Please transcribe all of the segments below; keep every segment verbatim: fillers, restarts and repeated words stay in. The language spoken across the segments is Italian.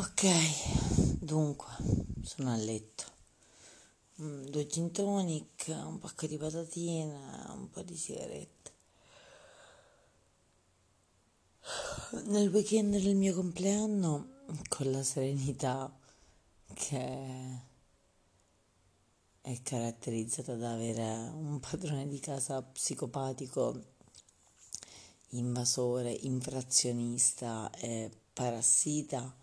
Ok, dunque, sono a letto. Due gin tonic, un pacco di patatine, un po' di sigarette. Nel weekend del mio compleanno, con la serenità che è caratterizzata da avere un padrone di casa psicopatico, invasore, infrazionista e parassita,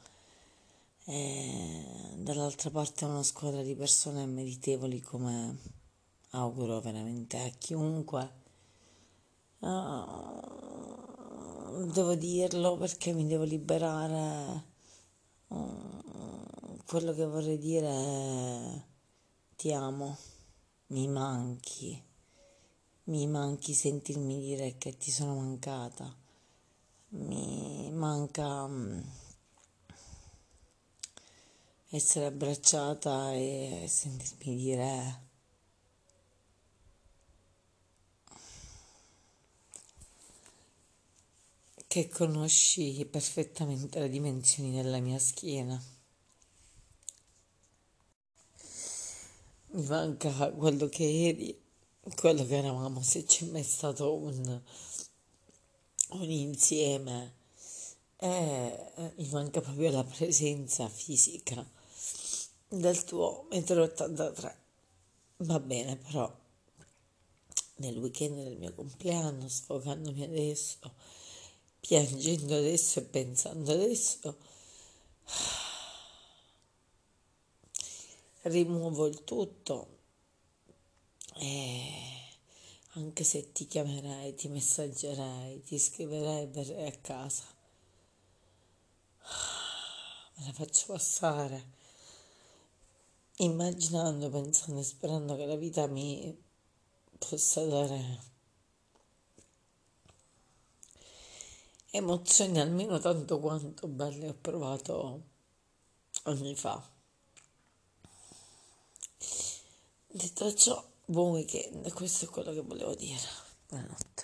e dall'altra parte una squadra di persone meritevoli, come auguro veramente a chiunque. Uh, devo dirlo perché mi devo liberare. Uh, quello che vorrei dire è: ti amo, mi manchi, mi manchi sentirmi dire che ti sono mancata, mi manca essere abbracciata e sentirmi dire che conosci perfettamente le dimensioni della mia schiena. Mi manca quello che eri, quello che eravamo, se c'è mai stato un, un insieme. E mi manca proprio la presenza fisica del tuo uno e ottantatré. Va bene, però nel weekend del mio compleanno, sfogandomi adesso, piangendo adesso e pensando adesso, rimuovo il tutto. E anche se ti chiamerai, ti messaggerai, ti scriverai per a casa, me la faccio passare immaginando, pensando e sperando che la vita mi possa dare emozioni almeno tanto quanto belle ho provato anni fa. Detto ciò, buon weekend, questo è quello che volevo dire. Buonanotte.